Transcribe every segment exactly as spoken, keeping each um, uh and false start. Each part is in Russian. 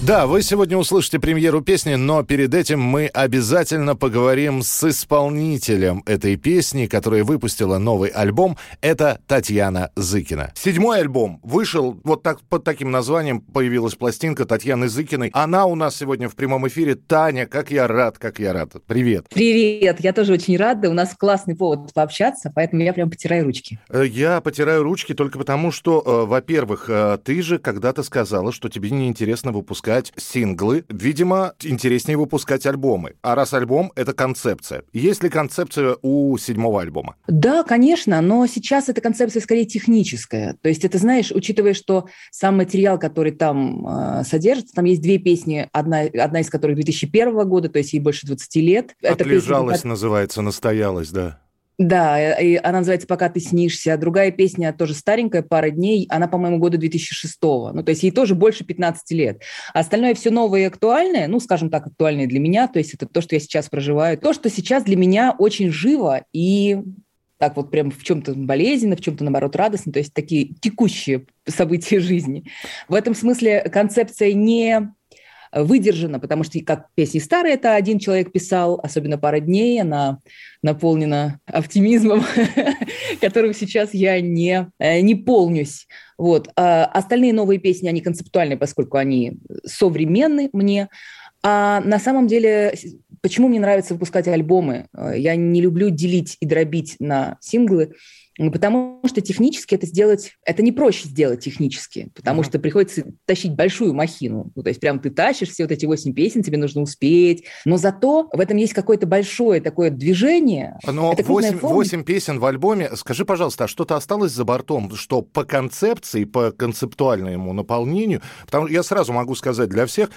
Да, вы сегодня услышите премьеру песни, но перед этим мы обязательно поговорим с исполнителем этой песни, которая выпустила новый альбом. Это Татьяна Зыкина. Седьмой альбом вышел, вот так, под таким названием появилась пластинка Татьяны Зыкиной. Она у нас сегодня в прямом эфире. Таня, как я рад, как я рад. Привет. Привет, я тоже очень рада. У нас классный повод пообщаться, поэтому я прям потираю ручки. Я потираю ручки только потому, что, во-первых, ты же когда-то сказала, что тебе неинтересно выпускать синглы, видимо, интереснее выпускать альбомы. А раз альбом, это концепция. Есть ли концепция у седьмого альбома? Да, конечно, но сейчас эта концепция скорее техническая. То есть это, знаешь, учитывая, что сам материал, который там э, содержится, там есть две песни, одна, одна из которых две тысячи первого года, то есть ей больше двадцати лет. «Отлежалась» песня... называется, «Настоялась», да. Да, и она называется «Пока ты снишься». Другая песня тоже старенькая, «Пара дней». Она, по-моему, года две тысячи шестого. Ну, то есть ей тоже больше пятнадцати лет. А остальное все новое и актуальное, ну, скажем так, актуальное для меня. То есть это то, что я сейчас проживаю. То, что сейчас для меня очень живо и... так вот прям в чем-то болезненно, в чем-то, наоборот, радостно, то есть такие текущие события жизни. В этом смысле концепция не выдержана, потому что, как песни старые, это один человек писал, особенно «Пара дней», она наполнена оптимизмом, которым сейчас я не, не полнюсь. Вот. А остальные новые песни, они концептуальные, поскольку они современны мне. А на самом деле... Почему мне нравится выпускать альбомы? Я не люблю делить и дробить на синглы, потому что технически это сделать... Это не проще сделать технически, потому mm-hmm. что приходится тащить большую махину. Ну, то есть прям ты тащишь все вот эти восемь песен, тебе нужно успеть. Но зато в этом есть какое-то большое такое движение. Но восемь песен в альбоме. Скажи, пожалуйста, а что-то осталось за бортом? Что по концепции, по концептуальному наполнению? Потому что я сразу могу сказать для всех,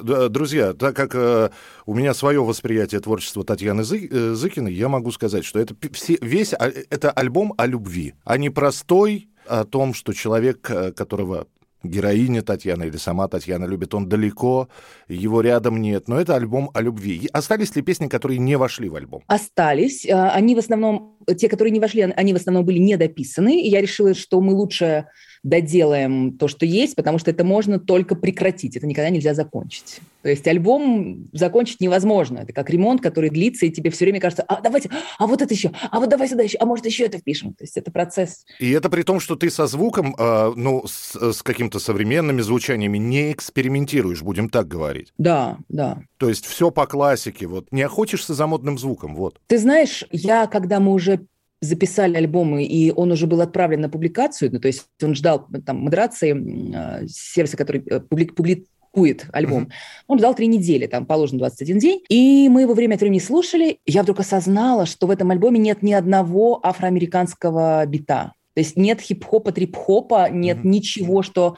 друзья, так как у меня свое восприятие творчества Татьяны Зыкиной, я могу сказать, что это весь это альбом о любви, а не простой о том, что человек, которого героиня Татьяна или сама Татьяна любит, он далеко, его рядом нет. Но это альбом о любви. Остались ли песни, которые не вошли в альбом? Остались. Они в основном, те, которые не вошли, они в основном были недописаны. И я решила, что мы лучше доделаем то, что есть, потому что это можно только прекратить. Это никогда нельзя закончить. То есть альбом закончить невозможно. Это как ремонт, который длится, и тебе все время кажется, а давайте, а вот это еще, а вот давай сюда еще, а может еще это впишем. То есть это процесс. И это при том, что ты со звуком, э, ну, с, с какими-то современными звучаниями не экспериментируешь, будем так говорить. Да, да. То есть все по классике, вот. Не охотишься за модным звуком, вот. Ты знаешь, я, когда мы уже записали альбомы, и он уже был отправлен на публикацию, ну, то есть он ждал там модерации, э, сервиса, который э, публик, публик, Кует альбом. Mm-hmm. Он ждал три недели, там положен двадцать один день. И мы его время от времени слушали. Я вдруг осознала, что в этом альбоме нет ни одного афроамериканского бита. То есть нет хип-хопа, трип-хопа, нет mm-hmm. ничего, что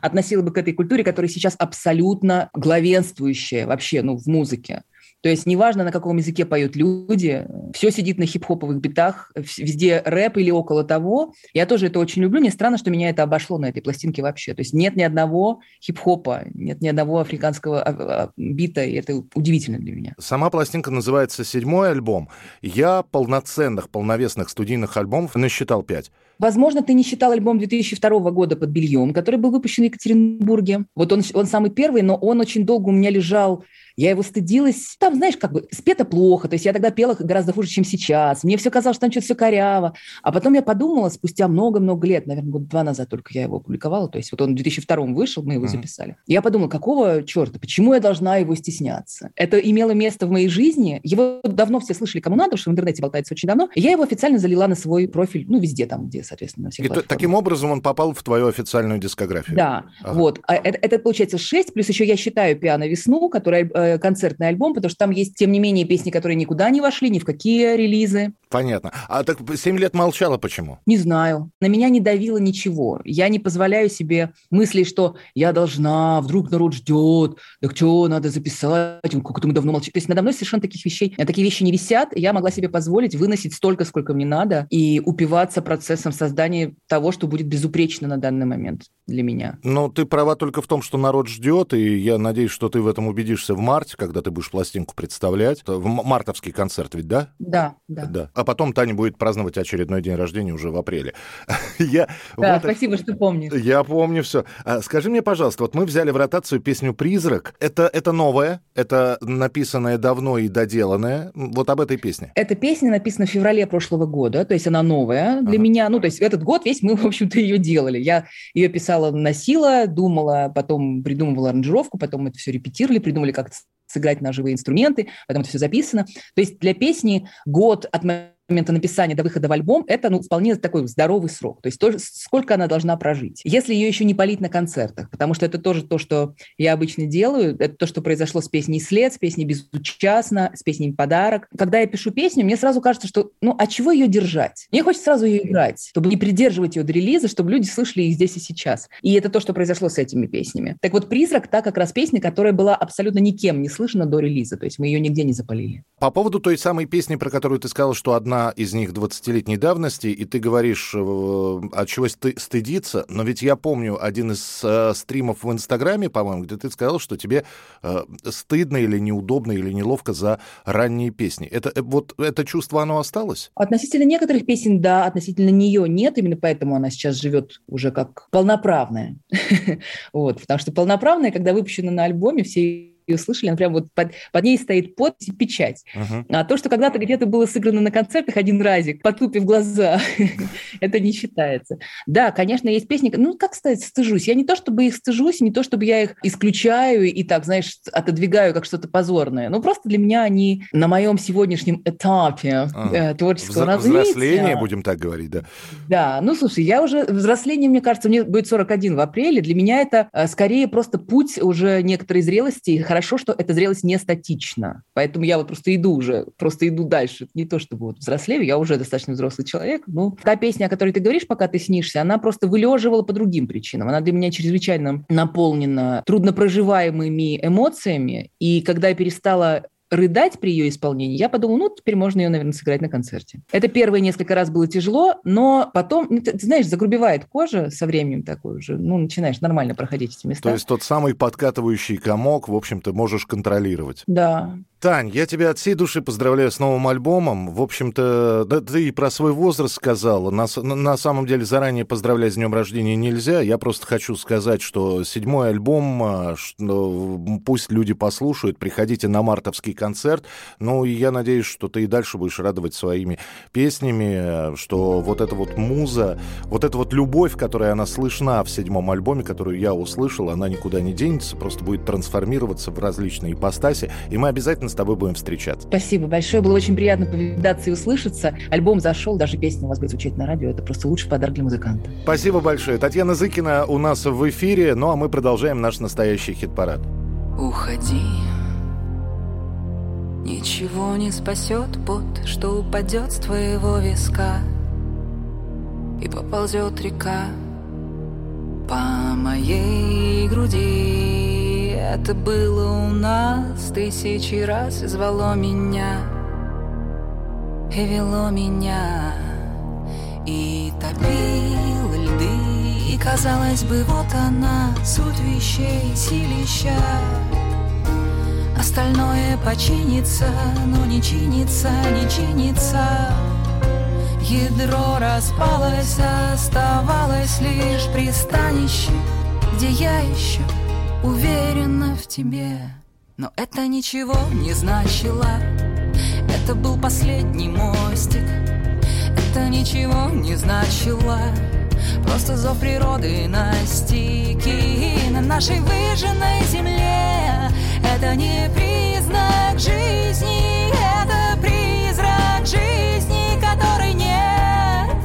относило бы к этой культуре, которая сейчас абсолютно главенствующая вообще, ну, в музыке. То есть неважно, на каком языке поют люди, все сидит на хип-хоповых битах, везде рэп или около того. Я тоже это очень люблю. Мне странно, что меня это обошло на этой пластинке вообще. То есть нет ни одного хип-хопа, нет ни одного африканского бита, и это удивительно для меня. Сама пластинка называется «Седьмой альбом». Я полноценных, полновесных студийных альбомов насчитал пять. Возможно, ты не считал альбом две тысячи второго года «Под бельем», который был выпущен в Екатеринбурге. Вот он, он самый первый, но он очень долго у меня лежал. Я его стыдилась. Там, знаешь, как бы спето плохо. То есть я тогда пела гораздо хуже, чем сейчас. Мне все казалось, что там что-то все коряво. А потом я подумала, спустя много-много лет, наверное, года два назад только я его публиковала. То есть вот он в две тысячи втором вышел, мы его mm-hmm. записали. Я подумала, какого черта, почему я должна его стесняться? Это имело место в моей жизни. Его давно все слышали, кому надо, потому что в интернете болтается очень давно. Я его официально залила на свой профиль, ну, везде там, где, соответственно, на всех платформах. Таким образом он попал в твою официальную дискографию. Да, ага. Вот. Это, это, получается, шесть, плюс еще я считаю «Пиано весну», который э, концертный альбом, потому что там есть, тем не менее, песни, которые никуда не вошли, ни в какие релизы. Понятно. А так семь лет молчала почему? Не знаю. На меня не давило ничего. Я не позволяю себе мыслей, что я должна, вдруг народ ждет, так что, надо записать, как-то мы давно молчим. То есть надо мной совершенно таких вещей, такие вещи не висят. Я могла себе позволить выносить столько, сколько мне надо, и упиваться процессом создании того, что будет безупречно на данный момент для меня. Ну, ты права только в том, что народ ждет, и я надеюсь, что ты в этом убедишься в марте, когда ты будешь пластинку представлять. В мартовский концерт ведь, да? Да, да. да. А потом Таня будет праздновать очередной день рождения уже в апреле. я, да, вот спасибо, это... что помнишь. Я помню все. А, скажи мне, пожалуйста, вот мы взяли в ротацию песню «Призрак». Это, это новое, это написанное давно и доделанное. Вот об этой песне. Эта песня написана в феврале прошлого года, то есть она новая для ага. меня. Ну, то есть этот год весь мы, в общем-то, ее делали. Я ее писала, носила, думала, потом придумывала аранжировку, потом это все репетировали, придумали, как сыграть на живые инструменты, потом это все записано. То есть для песни год от момента написания до выхода в альбом – это ну, вполне такой здоровый срок, то есть то, сколько она должна прожить. Если ее еще не палить на концертах, потому что это тоже то, что я обычно делаю, это то, что произошло с песней «След», с песней «Безучастно», с песней «Подарок». Когда я пишу песню, мне сразу кажется, что ну, а чего ее держать? Мне хочется сразу ее играть, чтобы не придерживать ее до релиза, чтобы люди слышали их здесь и сейчас. И это то, что произошло с этими песнями. Так вот, «Призрак» – та как раз песня, которая была абсолютно никем не слышана до релиза, то есть мы ее нигде не запалили. По поводу той самой песни, про которую ты сказала, что одна из них двадцатилетней давности, и ты говоришь, от чего стыдиться, но ведь я помню один из э, стримов в Инстаграме, по-моему, где ты сказал, что тебе э, стыдно или неудобно, или неловко за ранние песни. Это, э, вот это чувство, оно осталось? Относительно некоторых песен, да, относительно нее нет, именно поэтому она сейчас живет уже как полноправная. Вот, потому что полноправная, когда выпущена на альбоме, все и услышали, она прям вот под, под ней стоит подпись и печать. Uh-huh. А то, что когда-то где-то было сыграно на концертах один разик, потупив глаза, это не считается. Да, конечно, есть песни, ну, как сказать, стыжусь. Я не то, чтобы их стыжусь, не то, чтобы я их исключаю и так, знаешь, отодвигаю как что-то позорное. Ну, просто для меня они на моем сегодняшнем этапе uh-huh. творческого развития. Взросление, будем так говорить, да. Да, ну, слушай, я уже... Взросление, мне кажется, мне будет сорок один в апреле. Для меня это скорее просто путь уже некоторой зрелости и характеристики. Хорошо, что эта зрелость не статична. Поэтому я вот просто иду уже, просто иду дальше. Не то, чтобы вот взрослею, я уже достаточно взрослый человек. Но та песня, о которой ты говоришь, «Пока ты снишься», она просто вылеживала по другим причинам. Она для меня чрезвычайно наполнена труднопроживаемыми эмоциями. И когда я перестала рыдать при ее исполнении, я подумала, ну, теперь можно ее, наверное, сыграть на концерте. Это первые несколько раз было тяжело, но потом, ну, ты, ты знаешь, загрубевает кожа со временем такой уже, ну, начинаешь нормально проходить эти места. То есть тот самый подкатывающий комок, в общем-то, можешь контролировать. Да. Тань, я тебя от всей души поздравляю с новым альбомом. В общем-то, да, ты и про свой возраст сказала. На, на самом деле, заранее поздравлять с днем рождения нельзя. Я просто хочу сказать, что седьмой альбом, что, пусть люди послушают, приходите на мартовский концерт. Ну, и я надеюсь, что ты и дальше будешь радовать своими песнями, что вот эта вот муза, вот эта вот любовь, которая она слышна в седьмом альбоме, которую я услышал, она никуда не денется, просто будет трансформироваться в различные ипостаси. И мы обязательно с тобой будем встречаться. Спасибо большое. Было очень приятно повидаться и услышаться. Альбом зашел, даже песня у вас будет звучать на радио. Это просто лучший подарок для музыканта. Спасибо большое. Татьяна Зыкина у нас в эфире. Ну, а мы продолжаем наш настоящий хит-парад. Уходи. Ничего не спасет пот, что упадет с твоего виска. И поползет река по моей груди. Это было у нас тысячи раз, и звало меня, и вело меня, и топило льды. И казалось бы, вот она, суть вещей, силища. Остальное починится, но не чинится, не чинится. Ядро распалось, оставалось лишь пристанище, где я еще уверена в тебе. Но это ничего не значило. Это был последний мостик. Это ничего не значило. Просто зов природы настиг. И на нашей выжженной земле это не признак жизни. Это призрак жизни, которой нет.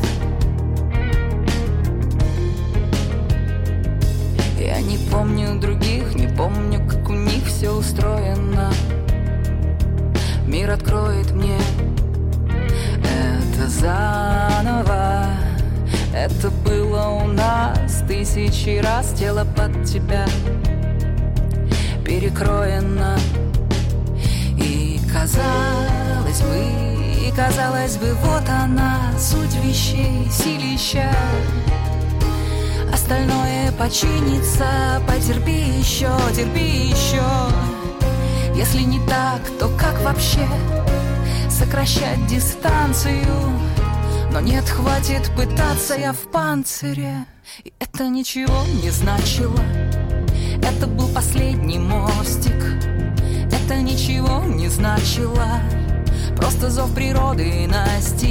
Я не помню других, не помню, как у них все устроено. Мир откроет мне это заново. Это было у нас тысячи раз. Тело под тебя перекроено. И казалось бы, И казалось бы, вот она, суть вещей, силища. Остальное починится, потерпи еще, терпи еще. Если не так, то как вообще сокращать дистанцию? Но нет, хватит пытаться, я в панцире. И это ничего не значило. Это был последний мостик. Это ничего не значило. Просто зов природы настиг.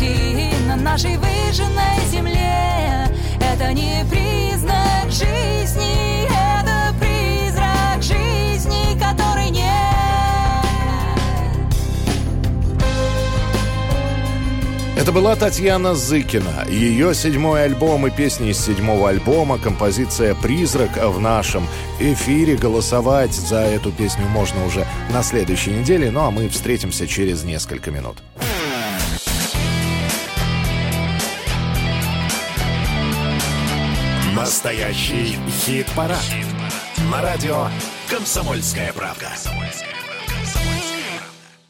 И на нашей выжженной земле это не признак жизни. Это призрак жизни, которой нет. Это была Татьяна Зыкина. Ее седьмой альбом и песни из седьмого альбома, композиция «Призрак» в нашем эфире. Голосовать за эту песню можно уже на следующей неделе. Ну а мы встретимся через несколько минут. Настоящий хит-парад. Хит-парад. На радио «Комсомольская правда». Комсомольская правда.